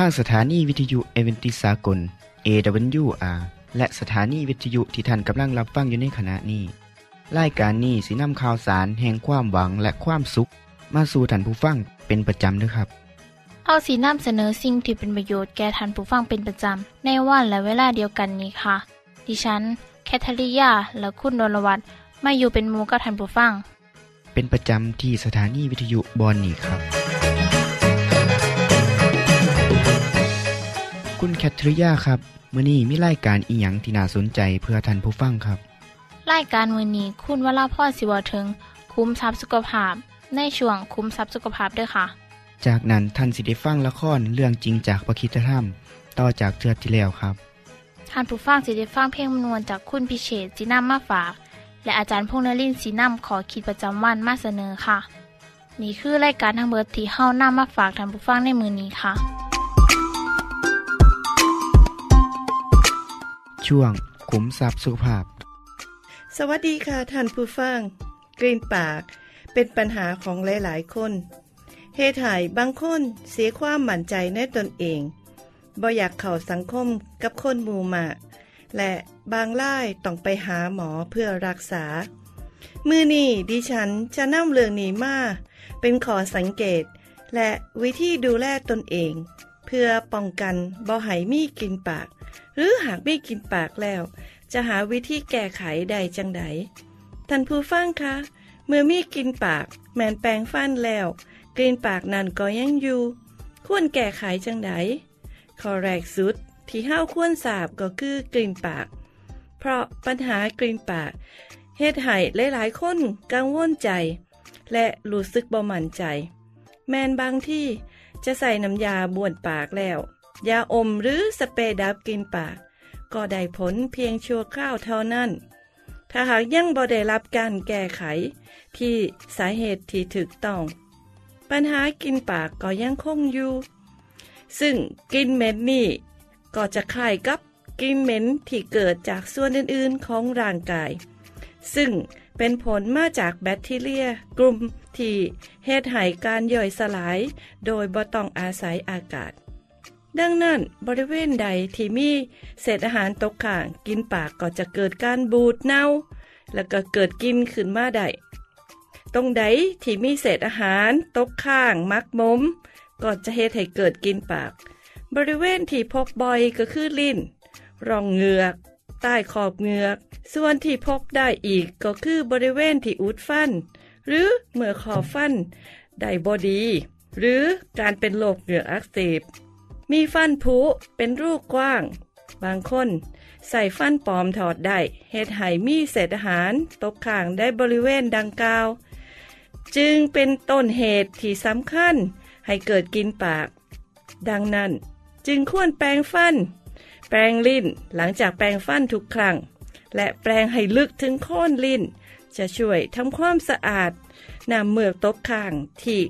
ทางสถานีวิทยุเอเวนติสากล AWR และสถานีวิทยุที่ท่านกำลังรับฟังอยู่ในขณะนี้รายการนี้สินำข่าวสารแห่งความหวังและความสุขมาสู่ท่านผู้ฟังเป็นประจำนะครับเอาสินำเสนอสิ่งที่เป็นประโยชน์แก่ท่านผู้ฟังเป็นประจำในวันและเวลาเดียวกันนี้ค่ะดิฉันแคทริยาและคุณดลวัฒน์มาอยู่เป็นหมู่กับท่านผู้ฟังเป็นประจำที่สถานีวิทยุบอนนี่ครับคุณแคทริยาครับมื้อนี้มีรายการอีหยังที่น่าสนใจเพื่อท่านผู้ฟังครับรายการมื้อนี้คุณวราพรสิเว้าถึงคุ้มทรัพย์สุขภาพในช่วงคุ้มทรัพย์สุขภาพด้วยค่ะจากนั้นท่านสิได้ฟังละครเรื่องจริงจากพระคริสตธรรมต่อจากเทื่อที่แล้วครับท่านผู้ฟังสิได้ฟังเพลงมนวนจากคุณพิเชษฐ์สีน้ำมาฝากและอาจารย์พงษ์นฤมลสีน้ำขอคิดประจำวันมาเสนอค่ะนี่คือรายการทั้งเบิดที่เฮานำมาฝากท่านผู้ฟังในมื้อนี้ค่ะช่วงขุมทรัพย์สุขภาพสวัสดีค่ะท่านผู้ฟังกลิ่นปากเป็นปัญหาของหลายๆคนเฮดให้บางคนเสียความมั่นใจในตนเองบ่อยากเข้าสังคมกับคนหมู่มากและบางรายต้องไปหาหมอเพื่อรักษามื้อนี้ดิฉันจะนำเรื่องนี้มาเป็นข้อสังเกตและวิธีดูแลตนเองเพื่อป้องกันบ่ให้มีกลิ่นปากหรือหากไม่กินปากแล้วจะหาวิธีแก้ไขใดจังใดท่านผู้ฟังคะเมื่อมีกินปากแม่นแปรงฟันแล้วกลิ่นปากนั้นก็ยังอยู่ควรแก้ไขจังใดข้อแรกสุดที่เฮาควรทราบก็คือกลิ่นปากเพราะปัญหากลิ่นปากเฮ็ดให้หลายๆคนกังวลใจและรู้สึกบ่มั่นใจแม่นบางที่จะใส่น้ำยาบ้วนปากแล้วยาอมหรือสเปรย์ดับกลิ่นปากก็ได้ผลเพียงชั่วคราวเท่านั้นถ้าหากยังบ่ได้รับการแก้ไขที่สาเหตุที่ถูกต้องปัญหากลิ่นปากก็ยังคงอยู่ซึ่งกลิ่นเหม็นนี้ก็จะคล้ายกับกลิ่นเหม็นที่เกิดจากส่วนอื่นๆของร่างกายซึ่งเป็นผลมาจากแบคทีเรียกลุ่มที่เฮ็ดให้การย่อยสลายโดยบ่ต้องอาศัยอากาศดังนั้นบริเวณใดที่มีเศษอาหารตกค้างกลิ่นปากก็จะเกิดการบูดเน่าแล้วก็เกิดกลิ่นขึ้นมาได้ตรงใดที่มีเศษอาหารตกค้างมักมมก็จะเฮ็ดให้เกิดกลิ่นปากบริเวณที่พบบ่อยก็คือลิ้นร่องเหงือกใต้ขอบเหงือกส่วนที่พบได้อีกก็คือบริเวณที่อุดฟันหรือเมื่อขอบฟันได้บ่ดีหรือการเป็นโรคเหงือกอักเสบมีฟันผุเป็นรูกว้างบางคนใส่ฟันปลอมถอดได้เฮ็ดให้มีเศษอาหารตกค้างได้บริเวณดังกล่าวจึงเป็นต้นเหตุที่สำคัญให้เกิดกลิ่นปากดังนั้นจึงควรแปรงฟันแปรงลิ้นหลังจากแปรงฟันทุกครั้งและแปรงให้ลึกถึงโคนลิ้นจะช่วยทำความสะอาดน้ำเหมือกตกค้างที่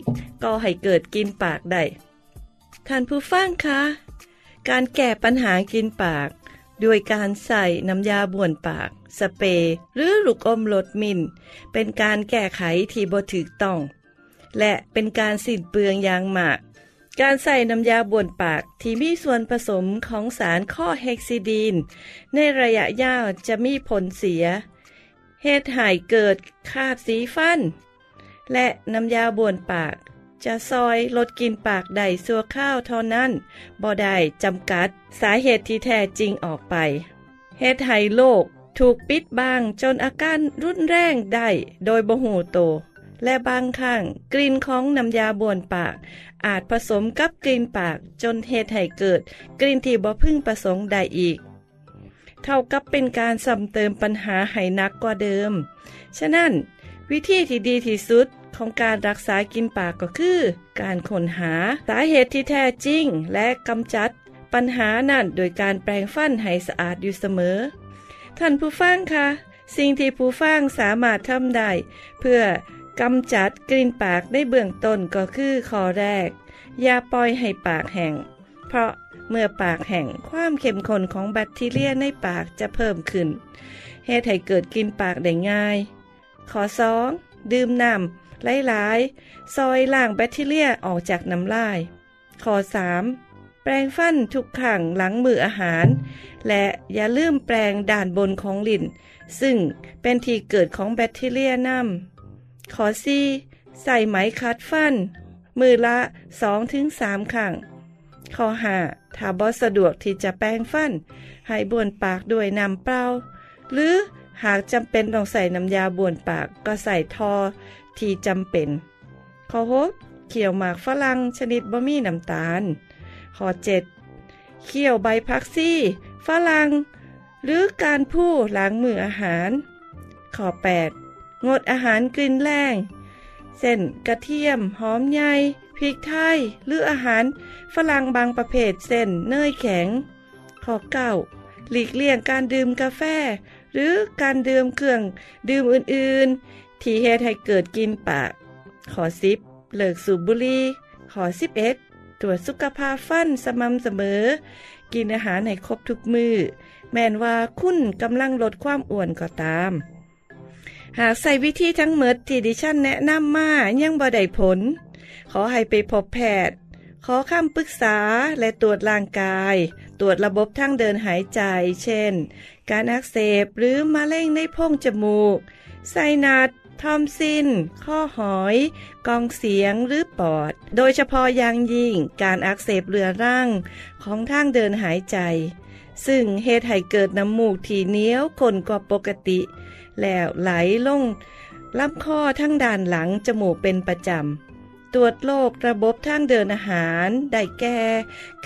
ก่อให้เกิดกลิ่นปากได้ท่านผู้ฟังคะการแก้ปัญหากินปากด้วยการใส่น้ำยาบ้วนปากสเปรย์หรือลูกอมรสมิ้นเป็นการแก้ไขที่บ่ถูกต้องและเป็นการสิ้นเปลืองอย่างมากการใส่น้ำยาบ้วนปากที่มีส่วนผสมของสารคอเฮกซิดีนในระยะยาวจะมีผลเสียเฮ็ดให้เกิดคราบสีฟันและน้ำยาบ้วนปากจะซอยลดกลิ่นปากได้ชั่วคราวเท่านั้นบ่ได้จำกัดสาเหตุที่แท้จริงออกไปเฮ็ดให้โรคถูกปิดบังจนอาการรุนแรงได้โดยบ่ฮู้ตัวและบางครั้งกลิ่นของน้ำยาบ้วนปากอาจผสมกับกลิ่นปากจนเฮ็ดให้เกิดกลิ่นที่บ่พึงประสงค์ได้อีกเท่ากับเป็นการซ้ำเติมปัญหาให้หนักกว่าเดิมฉะนั้นวิธีที่ดีที่สุดของการรักษากินปากก็คือการค้นหาสาเหตุที่แท้จริงและกำจัด ปัญหานั่นโดยการแปรงฟันให้สะอาดอยู่เสมอท่านผู้ฟังคะสิ่งที่ผู้ฟังสามารถทำได้เพื่อกำจัดกลิ่นปากในเบื้องต้นก็คือข้อแรกอย่าปล่อยให้ปากแห้งเพราะเมื่อปากแห้งความเข้มข้นของแบคทีเรียในปากจะเพิ่มขึ้นเหตุให้เกิดกลิ่นปากได้ง่ายข้อ2ดื่มน้ำหลายๆซอยล้างแบคทีเรียออกจากน้ำลายข้อ3แปรงฟันทุกครั้งหลังมื้ออาหารและอย่าลืมแปรงด้านบนของลิ้นซึ่งเป็นที่เกิดของแบคทีเรียน้ำข้อ4ใส่ไหมขัดฟันมื้อละ 2-3 ครั้งข้อ5ถ้าบ่สะดวกที่จะแปรงฟันให้บ้วนปากด้วยน้ำเปล่าหรือหากจำเป็นต้องใส่น้ำยาบ้วนปากก็ใส่ทอที่จำเป็นข้อ6เคี่ยวหมากฝรั่งชนิดบะหมี่น้ำตาลข้อ7เคี่ยวใบผักชีฝรั่งหรือการผู้ล้างมืออาหารข้อ8งดอาหารกลิ่นแรงเช่นกระเทียมหอมใหญ่พริกไทยหรืออาหารฝรั่งบางประเภทเช่นเนยแข็งข้อ9หลีกเลี่ยงการดื่มกาแฟหรือการดื่มเครื่องดื่มอื่นๆที่เฮ็ดให้เกิดกลิ่นปากข้อ10เลิกสูบบุหรี่ข้อ11ตรวจสุขภาพฟันสม่ำเสมอกินอาหารให้ครบทุกมื้อแม้นว่าคุณกำลังลดความอ้วนก็ตามหากใส่วิธีทั้งหมดที่ดิฉันแนะนำมายังบ่ได้ผลขอให้ไปพบแพทย์ขอคำปรึกษาและตรวจร่างกายตรวจระบบทางเดินหายใจเช่นการอักเสบหรือมะเร็งในโพรงจมูกไซนัสทอมซินข้อหอยกองเสียงหรือปอดโดยเฉพาะอย่างยิ่งการอักเสบเรื้อรังของทางเดินหายใจซึ่งเหตุให้เกิดน้ำมูกที่เหนียวข้นกว่าปกติแล้วไหลลงลำคอทั้งด้านหลังจมูกเป็นประจำตรวจโรคระบบทางเดินอาหารได้แก่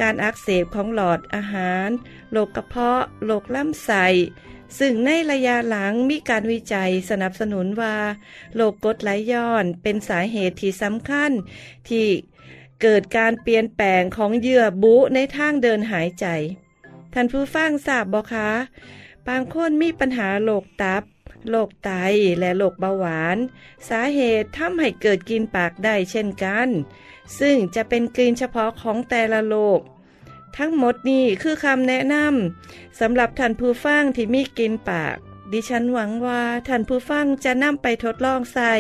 การอักเสบของหลอดอาหารโรคกระเพาะโรคลำไส้ซึ่งในระยะหลังมีการวิจัยสนับสนุนว่าโรคกรดไหลย้อนเป็นสาเหตุที่สำคัญที่เกิดการเปลี่ยนแปลงของเยื่อบุในทางเดินหายใจท่านผู้ฟังทราบบ่คะบางคนมีปัญหาโรคตับโรคไตและโรคเบาหวานสาเหตุทำให้เกิดกลิ่นปากได้เช่นกันซึ่งจะเป็นกลิ่นเฉพาะของแต่ละโรคทั้งหมดนี้คือคำแนะนำสำหรับท่านผู้ฟังที่มีกลิ่นปากดิฉันหวังว่าท่านผู้ฟังจะนำไปทดลองใส่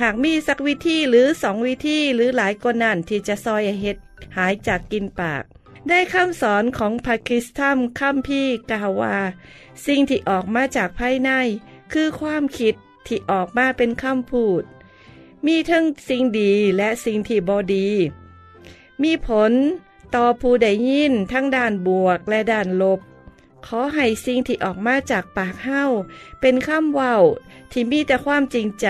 หากมีสักวิธีหรือ2วิธีหรือหลายกว่านั้นที่จะซอยให้เฮ็ดหายจากกลิ่นปากได้คำสอนของพระคริสต์ธรรมคัมภีร์กล่าวว่าสิ่งที่ออกมาจากภายในคือความคิดที่ออกมาเป็นคำพูดมีทั้งสิ่งดีและสิ่งที่บ่ดีมีผลต่อผู้ได้ยินทั้งด้านบวกและด้านลบขอให้สิ่งที่ออกมาจากปากเฮาเป็นคำเว้าที่มีแต่ความจริงใจ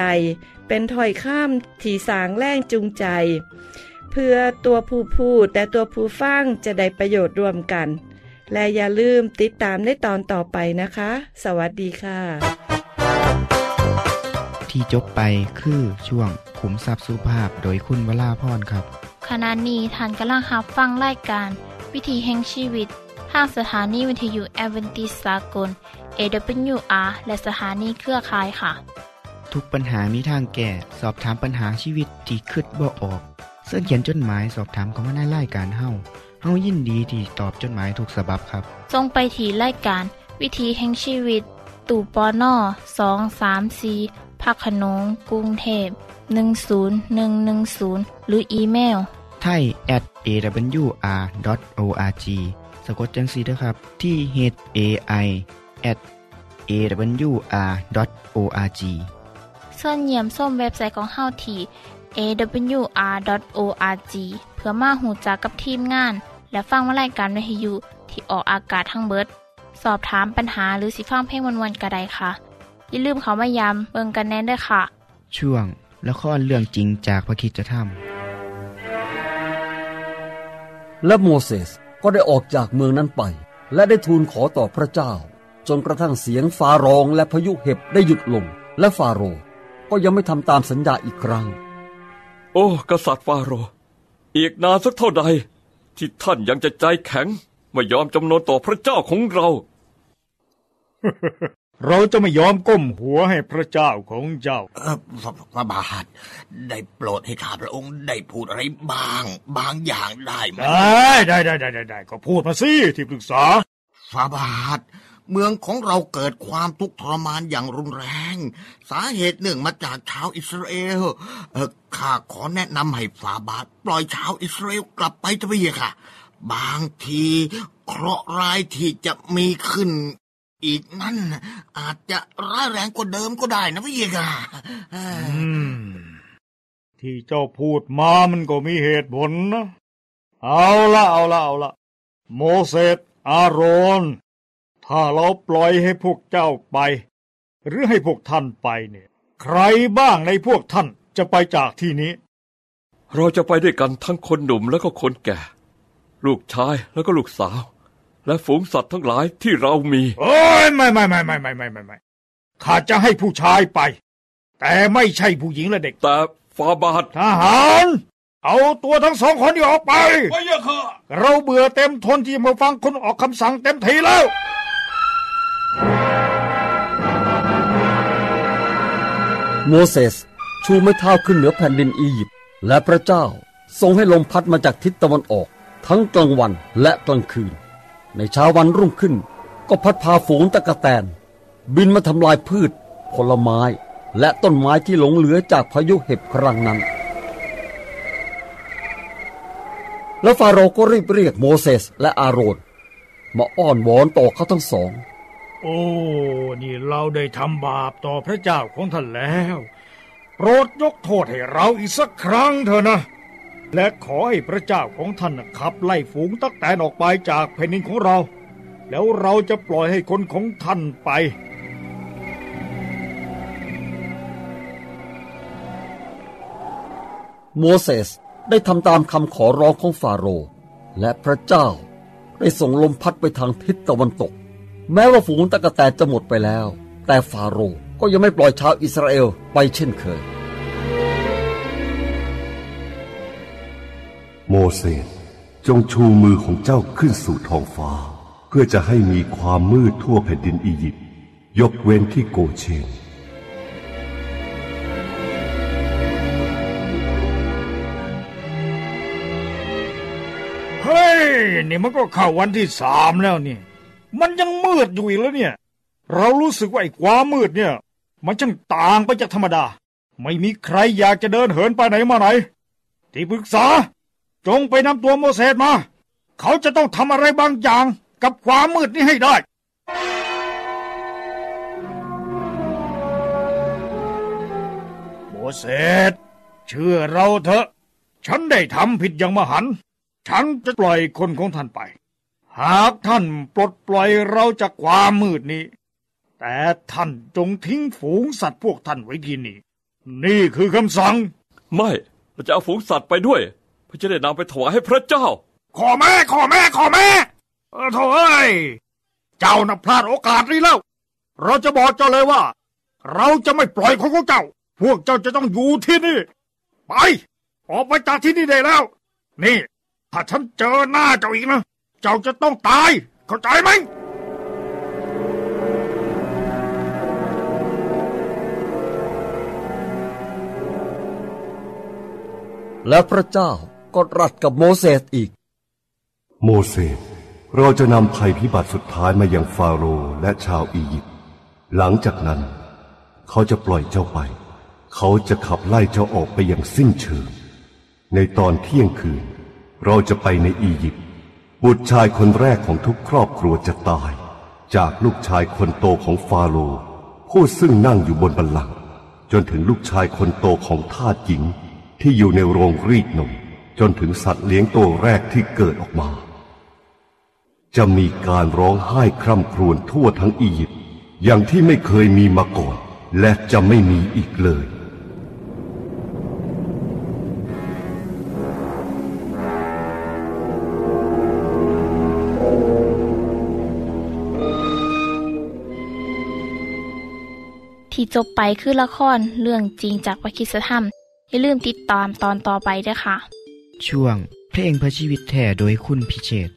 เป็นถ้อยคำที่สร้างแรงจูงใจเพื่อตัวผู้พูดและตัวผู้ฟังจะได้ประโยชน์ร่วมกันและอย่าลืมติดตามในตอนต่อไปนะคะสวัสดีค่ะที่จบไปคือช่วงขุมทรัพย์สุภาพโดยคุณวราพรครับขณะนี้ท่านกำลังรับฟังรายการวิถีแห่งชีวิตทางสถานีวิทยุแอดเวนทิสต์สากล AWR และสถานีเครือข่ายค่ะทุกปัญหามีทางแก้สอบถามปัญหาชีวิตที่คิดบ่ออกเสิร์ชเขียนจดหมายสอบถามเข้ามาในรายการเฮายินดีที่ตอบจดหมายทุกฉบับครับส่งไปที่รายการวิถีแห่งชีวิตตู้ปน234พักขนงกรุงเทพ10110หรืออีเมล thai@awr.org สะกดจังซี่เด้อครับที่ thai@awr.org ส่วนเยี่ยมชมเว็บไซต์ของเฮาที่ awr.org เพื่อมาฮู้จักกับทีมงานและฟังรายการวิทยุที่ออกอากาศทั้งเบิดสอบถามปัญหาหรือสิฟังเพลงม่วนๆก็ได้ค่ะอย่าลืมเขามาย้ำเบิ่งกันแน่นด้วยค่ะช่วงและข้อเรื่องจริงจากพระคริสตธรรมและโมเสสก็ได้ออกจากเมืองนั้นไปและได้ทูลขอต่อพระเจ้าจนกระทั่งเสียงฟ้าร้องและพายุเห็บได้หยุดลงและฟาโรห์ก็ยังไม่ทำตามสัญญาอีกครั้งโอ้กษัตริย์ฟาโรห์อีกนานสักเท่าใดที่ท่านยังจะใจแข็ง ไม่ยอมจำนนต่อพระเจ้าของเราเราจะไม่ยอมก้มหัวให้พระเจ้าของเจ้าพระบาทได้โปรดให้ข้าพระองค์ได้พูดอะไรบางอย่างได้ไหมได้ก็พูดมาสิที่ปรึกษาพระบาทเมืองของเราเกิดความทุกข์ทรมานอย่างรุนแรงสาเหตุหนึ่งมาจากชาวอิสราเอลข้าขอแนะนำให้ฝ่าบาทปล่อยชาวอิสราเอลกลับไปเถอะพี่ค่ะบางทีเคราะห์ร้ายที่จะมีขึ้นอีกนั่นอาจจะร้ายแรงกว่าเดิมก็ได้นะพี่ค่ะที่เจ้าพูดมามันก็มีเหตุผลนะเอาละโมเสสอาโรนถ้าเราปล่อยให้พวกเจ้าไปหรือให้พวกท่านไปเนี่ยใครบ้างในพวกท่านจะไปจากที่นี้เราจะไปด้วยกันทั้งคนหนุ่มแล้วก็คนแก่ลูกชายแล้วก็ลูกสาวและฝูงสัตว์ทั้งหลายที่เรามีโอ้ยไม่ข้าจะให้ผู้ชายไปแต่ไม่ใช่ผู้หญิงและเด็กแต่ฟาบาททหารเอาตัวทั้งสองคนนี้ออกไปเราเบื่อเต็มทนที่มาฟังคนออกคำสั่งเต็มทีแล้วโมเสสชูไม้เท้าขึ้นเหนือแผ่นดินอียิปต์และพระเจ้าทรงให้ลมพัดมาจากทิศตะวันออกทั้งกลางวันและกลางคืนในเช้าวันรุ่งขึ้นก็พัดพาฝูงตะกะแตนบินมาทำลายพืชผลไม้และต้นไม้ที่หลงเหลือจากพายุเห็บครั้งนั้นและฟาโรห์ก็รีบเรียกโมเสสและอาโรนมาอ้อนวอนต่อเขาทั้งสองโอ้นี่เราได้ทำบาปต่อพระเจ้าของท่านแล้วโปรดยกโทษให้เราอีกสักครั้งเถอะนะและขอให้พระเจ้าของท่านขับไล่ฝูงตั๊กแตนออกไปจากแผ่นดินของเราแล้วเราจะปล่อยให้คนของท่านไปโมเสสได้ทำตามคำขอร้องของฟาโรห์และพระเจ้าได้ส่งลมพัดไปทางทิศตะวันตกแม้ว่าฝูงตะกะแตนจะหมดไปแล้วแต่ฟาโรห์ก็ยังไม่ปล่อยชาวอิสราเอลไปเช่นเคยโมเสสจงชูมือของเจ้าขึ้นสู่ท้องฟ้าเพื่อจะให้มีความมืดทั่วแผ่นดินอียิปต์ยกเว้นที่โกเชนเฮ้ยนี่มันก็เข้าวันที่สามแล้วนี่มันยังมืดอยู่อีกแล้วเนี่ยเรารู้สึกว่าไอ้ความมืดเนี่ยมันช่างต่างไปจากธรรมดาไม่มีใครอยากจะเดินเหินไปไหนมาไหนที่ปรึกษาจงไปนำตัวโมเสสมาเขาจะต้องทำอะไรบางอย่างกับความมืดนี้ให้ได้โมเสสเชื่อเราเถอะฉันได้ทำผิดอย่างมหันต์ฉันจะปล่อยคนของท่านไปหากท่านปลดปล่อยเราจากความมืดนี้แต่ท่านจงทิ้งฝูงสัตว์พวกท่านไว้ที่นี่นี่คือคำสั่งไม่เราจะเอาฝูงสัตว์ไปด้วยเพื่อจะได้นำไปถวายให้พระเจ้าขอแม่โธ่เอ้ยเจ้าน่ะพลาดโอกาสนี้แล้วเราจะบอกเจ้าเลยว่าเราจะไม่ปล่อยคนของเจ้าพวกเจ้าจะต้องอยู่ที่นี่ไปออกไปจากที่นี่ได้แล้วนี่ถ้าฉันเจอหน้าเจ้าอีกนะเจ้าจะต้องตายเข้าใจไหมแล้วพระเจ้าก็ตรัสกับโมเสสอีกโมเสสเราจะนำภัยพิบัติสุดท้ายมาอย่างฟาโรห์และชาวอียิปต์หลังจากนั้นเขาจะปล่อยเจ้าไปเขาจะขับไล่เจ้าออกไปอย่างสิ้นเชิงในตอนเที่ยงคืนเราจะไปในอียิปต์บุตรชายคนแรกของทุกครอบครัวจะตายจากลูกชายคนโตของฟาโรห์ผู้ซึ่งนั่งอยู่บนบัลลังก์จนถึงลูกชายคนโตของทาสหญิงที่อยู่ในโรงรีดนมจนถึงสัตว์เลี้ยงตัวแรกที่เกิดออกมาจะมีการร้องไห้คร่ำครวญทั่วทั้งอียิปต์อย่างที่ไม่เคยมีมาก่อนและจะไม่มีอีกเลยที่จบไปคือละครเรื่องจริงจากวัคคิสธรรมอย่าลืมติดตามตอนต่อไปด้วยค่ะช่วงเพลงพระชีวิตแท้โดยคุณพิเชษ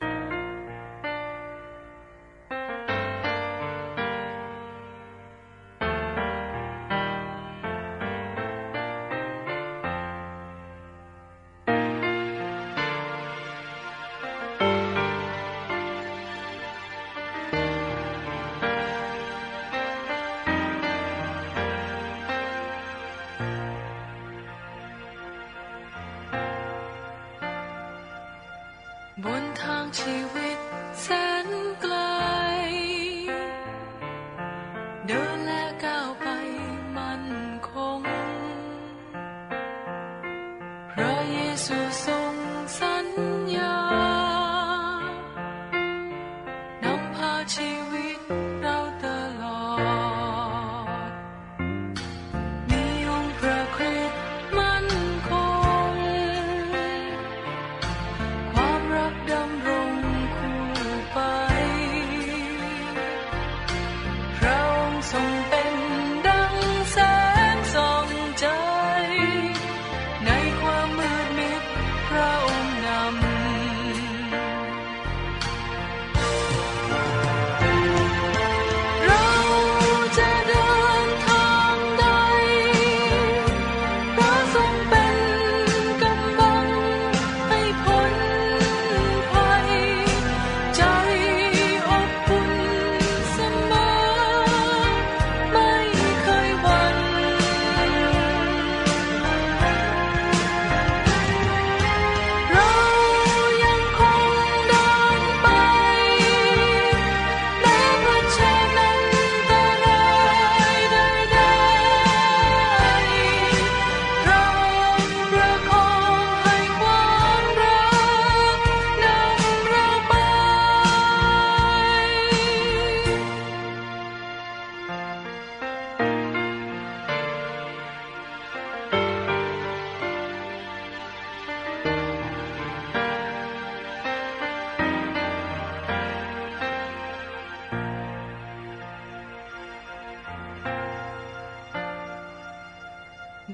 ชีวิตเราตลอดมีองค์พระคริสต์มั่นคงความรักดำรงคู่ไปพระองค์ทรงเป็นดังแสงส่องใจในความมืดมิดพระองค์นำ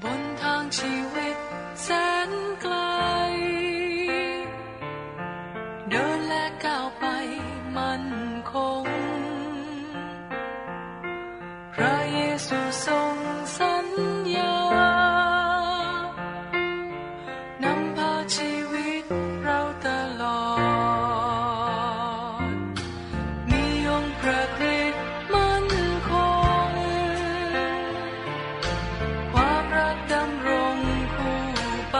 บนทางชีวิตแสนไกลเดินและก้าวไปมั่นคงพระเยซูทรงสัญญานำพาชีวิตเราตลอดมีองค์พระคริสต์มั่นคงความรักดำรงคู่ไป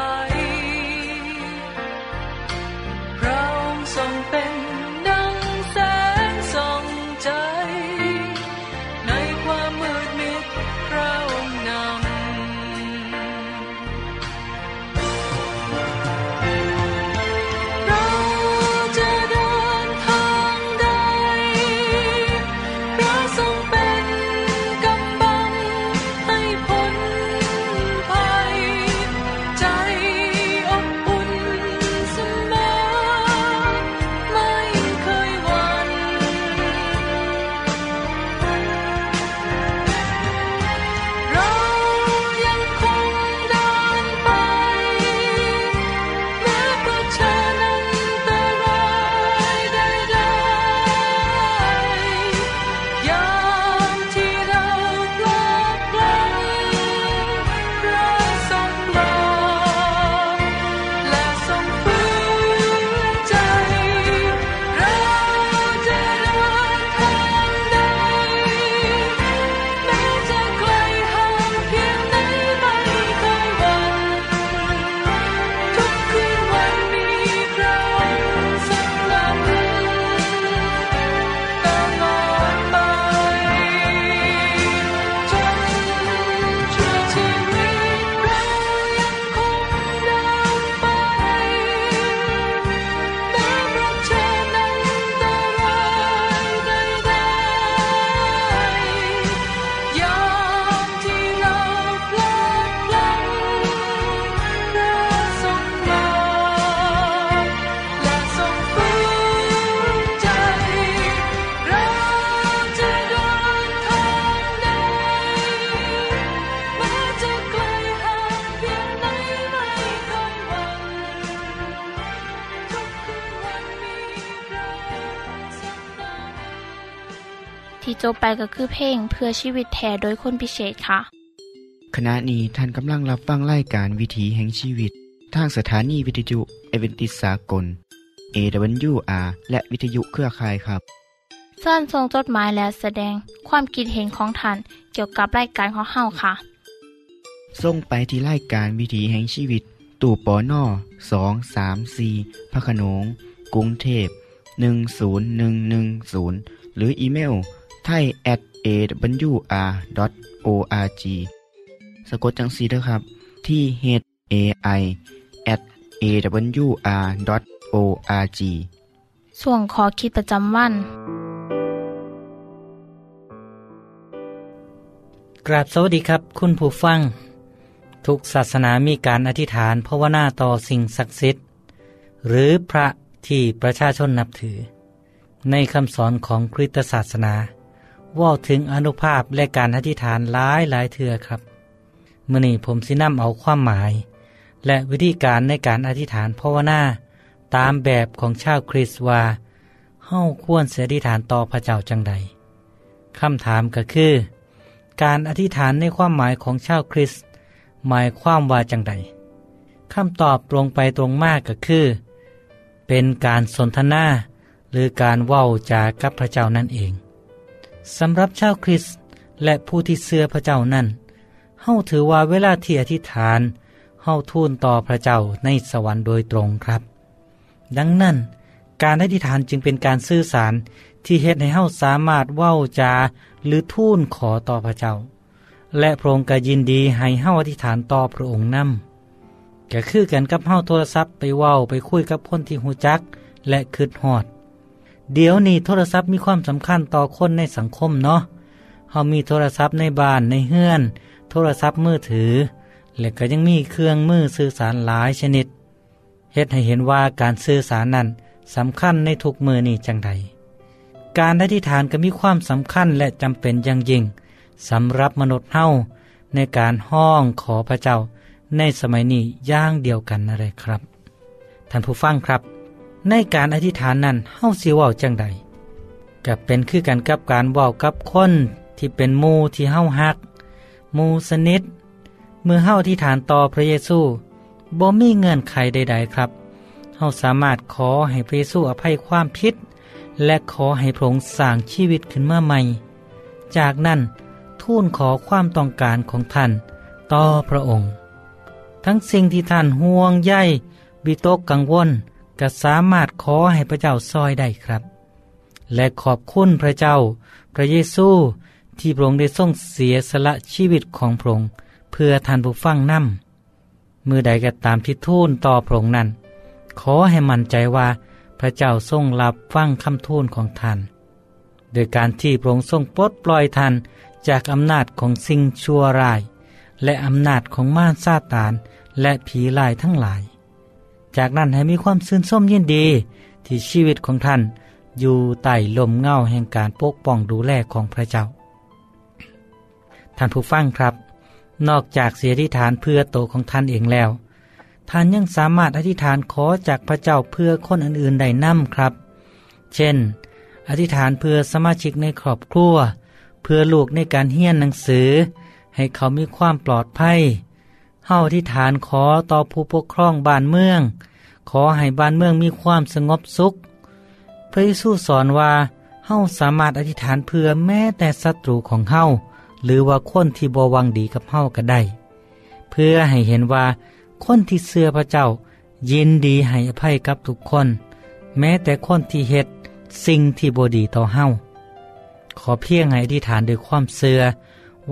พระองค์ทรงเป็นดังแสงส่องใจในความมืดมิดพระองค์นำที่จบไปก็คือเพลงเพื่อชีวิตแท้โดยคนพิเศษค่ะขณะนี้ท่านกำลังรับฟังรายการวิถีแห่งชีวิตทางสถานีวิทยุเอเวนติสากล AWR และวิทยุเครือข่ายครับเชิญส่งจดหมายและแสดงความคิดเห็นของท่านเกี่ยวกับรายการของเฮาค่ะส่งไปที่รายการวิถีแห่งชีวิตตู้ปน 234 พระโขนงกรุงเทพ 10110 หรืออีเมลthai@awr.org สะกดจังสีด้วยครับที่ hai@awr.org ส่วนขอคิดประจำวัน กราบสวัสดีครับคุณผู้ฟังทุกศาสนามีการอธิษฐานภาวนาต่อสิ่งศักดิ์สิทธิ์หรือพระที่ประชาชนนับถือในคำสอนของคริสตศาสนาว่าถึงอานุภาพและการอธิษฐานหลายเทื่อครับมื้อนี้ผมสินำเอาความหมายและวิธีการในการอธิษฐานภาวนาตามแบบของชาวคริสต์ว่าเฮาควรสิอธิษฐานต่อพระเจ้าจังใดคำถามก็คือการอธิษฐานในความหมายของชาวคริสต์หมายความว่าจังใดคำตอบตรงไปตรงมากก็คือเป็นการสนทนาหรือการเว้าจากับพระเจ้านั่นเองสำหรับชาวคริสต์และผู้ที่เชื่อพระเจ้านั้นเฮาถือว่าเวลาที่อธิษฐานเฮาทูลต่อพระเจ้าในสวรรค์โดยตรงครับดังนั้นการอธิษฐานจึงเป็นการสื่อสารที่เฮ็ดให้เฮาสามารถเว้าจาหรือทูลขอต่อพระเจ้าและพระองค์ก็ยินดีให้เฮาอธิษฐานต่อพระองค์นำก็คือกันกับเฮาโทรศัพท์ไปเว้าไปคุยกับคนที่ฮู้จักและคิดฮอดเดี๋ยวนี้โทรศัพท์มีความสำคัญต่อคนในสังคมเนาะเฮามีโทรศัพท์ในบ้านในเฮือนโทรศัพท์มือถือและก็ยังมีเครื่องมือสื่อสารหลายชนิดเฮ็ดให้เห็นว่าการสื่อสารนั้นสำคัญในทุกมือนี้จังใดการอธิษฐานก็มีความสำคัญและจำเป็นอย่างยิ่งสำหรับมนุษย์เฮาในการห้องขอพระเจ้าในสมัยนี้อย่างเดียวกันอะไรครับท่านผู้ฟังครับในการอธิษฐานนั้นเฮาสิเว้าจังใดก็เป็นคือกันกับการเว้ากับคนที่เป็นหมู่ที่เฮาฮักหมู่สนิทเมื่อเฮาอธิษฐานต่อพระเยซูบ่มีเงื่อนไขใดๆครับเฮาสามารถขอให้พระเยซูอภัยความผิดและขอให้พระองค์สร้างชีวิตขึ้นมาใหม่จากนั้นทูลขอความต้องการของท่านต่อพระองค์ทั้งสิ่งที่ท่านห่วงใยวิตกกังวลก็สามารถขอให้พระเจ้าซอยได้ครับและขอบคุณพระเจ้าพระเยซูที่พระองค์ได้ทรงเสียสละชีวิตของพระองค์เพื่อท่านผู้ฟังนำเมื่อใดก็ตามที่ทูลต่อพระองค์นั้นขอให้มั่นใจว่าพระเจ้าทรงรับฟังคำทูลของท่านโดยการที่พระองค์ทรงปลดปล่อยท่านจากอำนาจของสิ่งชั่วร้ายและอำนาจของม่านซาตานและผีร้ายทั้งหลายจากนั้นให้มีความชื่นชมยินดีที่ชีวิตของท่านอยู่ใต้ลมเงาแห่งการปกป้องดูแลของพระเจ้าท่านผู้ฟังครับนอกจากเสียอธิษฐานเพื่อตัวของท่านเองแล้วท่านยังสามารถอธิษฐานขอจากพระเจ้าเพื่อคนอื่นๆได้นำครับเช่นอธิษฐานเพื่อสมาชิกในครอบครัวเพื่อลูกในการเรียนหนังสือให้เขามีความปลอดภัยเฮาอธิษฐานขอต่อผู้ปกครองบ้านเมืองขอให้บ้านเมืองมีความสงบสุขพระเยซูสอนว่าเฮาสามารถอธิษฐานเพื่อแม้แต่ศัตรูของเฮาหรือว่าคนที่บ่หวังดีกับเฮาก็ได้เพื่อให้เห็นว่าคนที่เชื่อพระเจ้ายินดีให้อภัยกับทุกคนแม้แต่คนที่เฮ็ดสิ่งที่บ่ดีต่อเฮาขอเพียงให้อธิษฐานด้วยความเชื่อ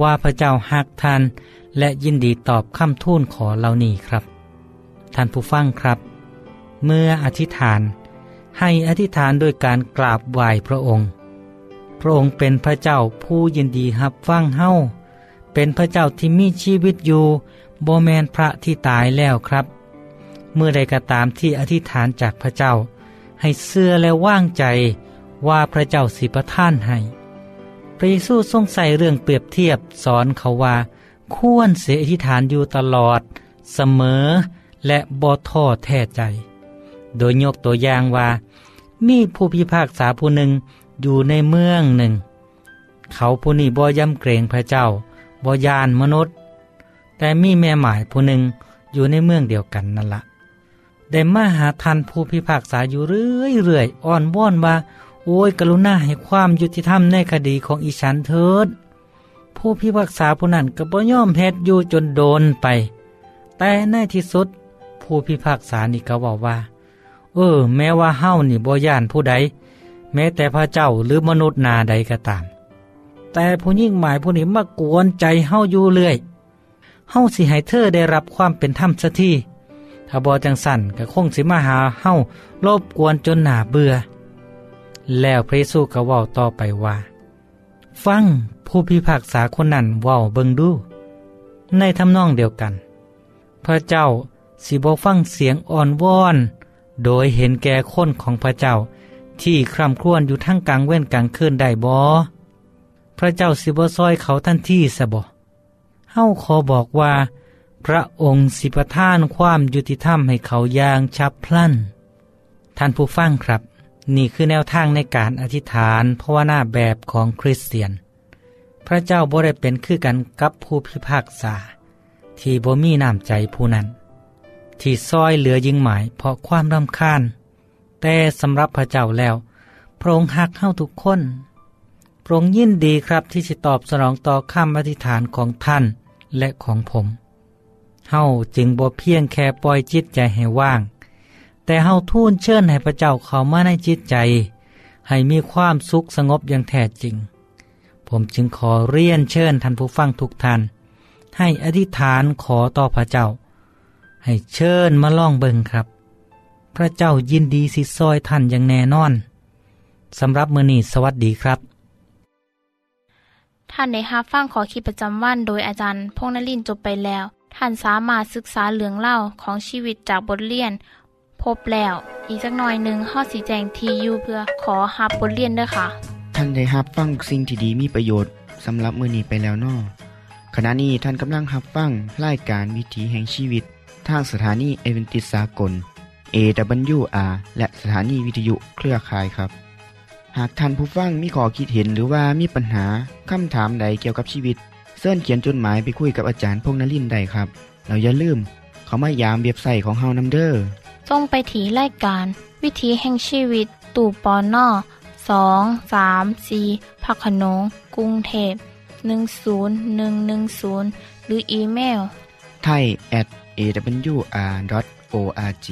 ว่าพระเจ้าฮักท่านและยินดีตอบคำทูลขอเหล่านี้ครับท่านผู้ฟังครับเมื่ออธิษฐานให้อธิษฐานโดยการกราบไหว้พระองค์พระองค์เป็นพระเจ้าผู้ยินดีรับฟังเฮาเป็นพระเจ้าที่มีชีวิตอยู่บ่แม่นพระที่ตายแล้วครับเมื่อใดก็ตามที่อธิษฐานจากพระเจ้าให้เชื่อและวางใจว่าพระเจ้าสิประทานให้พระเยซูทรงใส่เรื่องเปรียบเทียบสอนเขาว่าควรเสียอธิษฐานอยู่ตลอดเสมอและบ่ท้อแท้ใจโดยยกตัวอย่างว่ามีผู้พิพากษาผู้หนึ่งอยู่ในเมืองหนึ่งเขาผู้นี้บ่ยำเกรงพระเจ้าบ่ย้านมนุษย์แต่มีแม่หมายผู้หนึ่งอยู่ในเมืองเดียวกันนั่นละได้มาหาท่านผู้พิพากษาอยู่เรื่อยอ้อนวอนว่าโอ้ยกรุณาให้ความยุติธรรมในคดีของอีฉันเถิดผู้พิพากษาผู้นั้นก็บ่ยอมเฮ็ดอยู่จนโดนไปแต่ในที่สุดผู้พิพากษานี่ก็บอกว่าแม้ว่าเฮานี่บ่ย่านผู้ใดแม้แต่พระเจ้าหรือมนุษย์นาใดก็ตามแต่ผู้ยิ่งหมายผู้นี้มากวนใจเฮาอยู่เรื่อยเฮาสิให้เธอได้รับความเป็นธรรมซะทีถ้าบ่จังสั่นก็คงสิมาหาเฮารบกวนจนหน้าเบื่อแล้วพระเยซูก็เว้าต่อไปว่า ฟังผู้พิพากษาคนนั้นว่าเบิ่งดูในทำนองเดียวกันพระเจ้าสิบ่ฟังเสียงอ่อนวอนโดยเห็นแก่คนของพระเจ้าที่คร่ำครวญอยู่ทั้งกลางเว้นกลางคืนได้บ่พระเจ้าสิบ่ซอยเขาทันทีซะบ่เฮาขอบอกว่าพระองค์สิประทานความยุติธรรมให้เขาอย่างฉับพลันท่านผู้ฟังครับนี่คือแนวทางในการอธิษฐานภาวนาแบบของคริสเตียนพระเจ้าบ่ได้เป็นคือกันกับผู้พิพากษาที่บ่มีน้ำใจผู้นั้นที่ซอยเหลือยิ่งหมายเพราะความรำคาญแต่สำหรับพระเจ้าแล้วพระองค์ฮักเฮาทุกคนพระองค์ยินดีครับที่จะตอบสนองต่อคำอธิษฐานของท่านและของผมเฮาจึงบ่เพียงแค่ปล่อยจิตใจให้ว่างแต่เฮาทูลเชิญให้พระเจ้าเข้ามาในจิตใจให้มีความสุขสงบอย่างแท้จริงผมจึงขอเรียนเชิญท่านผู้ฟังทุกท่านให้อธิษฐานขอต่อพระเจ้าให้เชิญมาล่องเบิ่งครับพระเจ้ายินดีสิซอยท่านอย่างแน่นอนสำหรับมื้อนี้สวัสดีครับท่านได้รับฟังขอคิดประจำวันโดยอาจารย์พงษ์นฤมย์จบไปแล้วท่านสามารถศึกษาเรื่องเล่าของชีวิตจากบทเรียนพบแล้วอีกสักหน่อยหนึ่งข้อสีแจงทียูเพื่อขอฮับบทเรียนด้วยค่ะท่านได้รับฟังสิ่งที่ดีมีประโยชน์สำหรับมื้อนี้ไปแล้วน้อขณะนี้ท่านกำลังรับฟังรายการวิถีแห่งชีวิตทางสถานีเอเวนติสากล AWR และสถานีวิทยุเครือข่ายครับหากท่านผู้ฟังมีข้อคิดเห็นหรือว่ามีปัญหาคำถามใดเกี่ยวกับชีวิตเชิญเขียนจดหมายไปคุยกับอาจารย์พงษ์นฤมย์ได้ครับแล้วอย่าลืมเขามายามเว็บไซต์ของเฮานำเด้อส่งไปถีรายการวิถีแห่งชีวิตตู่ปอน่อ 234 พคโนงกรุงเทพ10110หรืออีเมล thai@awr.org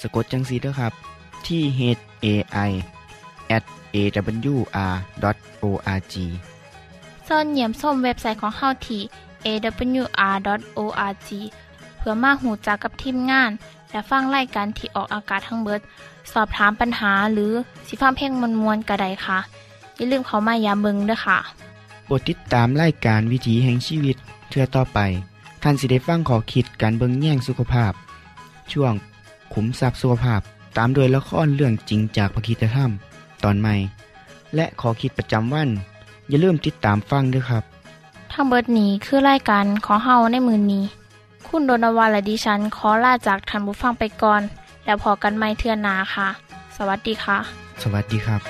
สะกดจังซี่เด้อครับที่ thai@awr.org ส่วนเหยี่ยมส้มเว็บไซต์ของเฮาที่ awr.org เพื่อมาหูจักกับทีมงานและฟังรายการที่ออกอากาศทั้งเบิดสอบถามปัญหาหรือสิฟ้าเพ่งมวลๆกระไดค่ะอย่าลืมเขามายามเบิงด้วยค่ะโปรดติดตามรายการวิถีแห่งชีวิตเทื่อต่อไปท่านสิได้ฟังขอคิดการเบิงแย่งสุขภาพช่วงขุมทรัพย์สุขภาพตามโดยละครเรื่องจริงจากพระคีตธรรมตอนใหม่และขอคิดประจำวันอย่าลืมติดตามฟังด้วยครับทั้งเบิดนี้คือรายการขอเฮาในมื้อนี้คุณโดนวาและดิฉันขอลาจากท่านผู้ฟังไปก่อนแล้วพอกันใหม่เทื่อหน้าค่ะสวัสดีค่ะสวัสดีครับ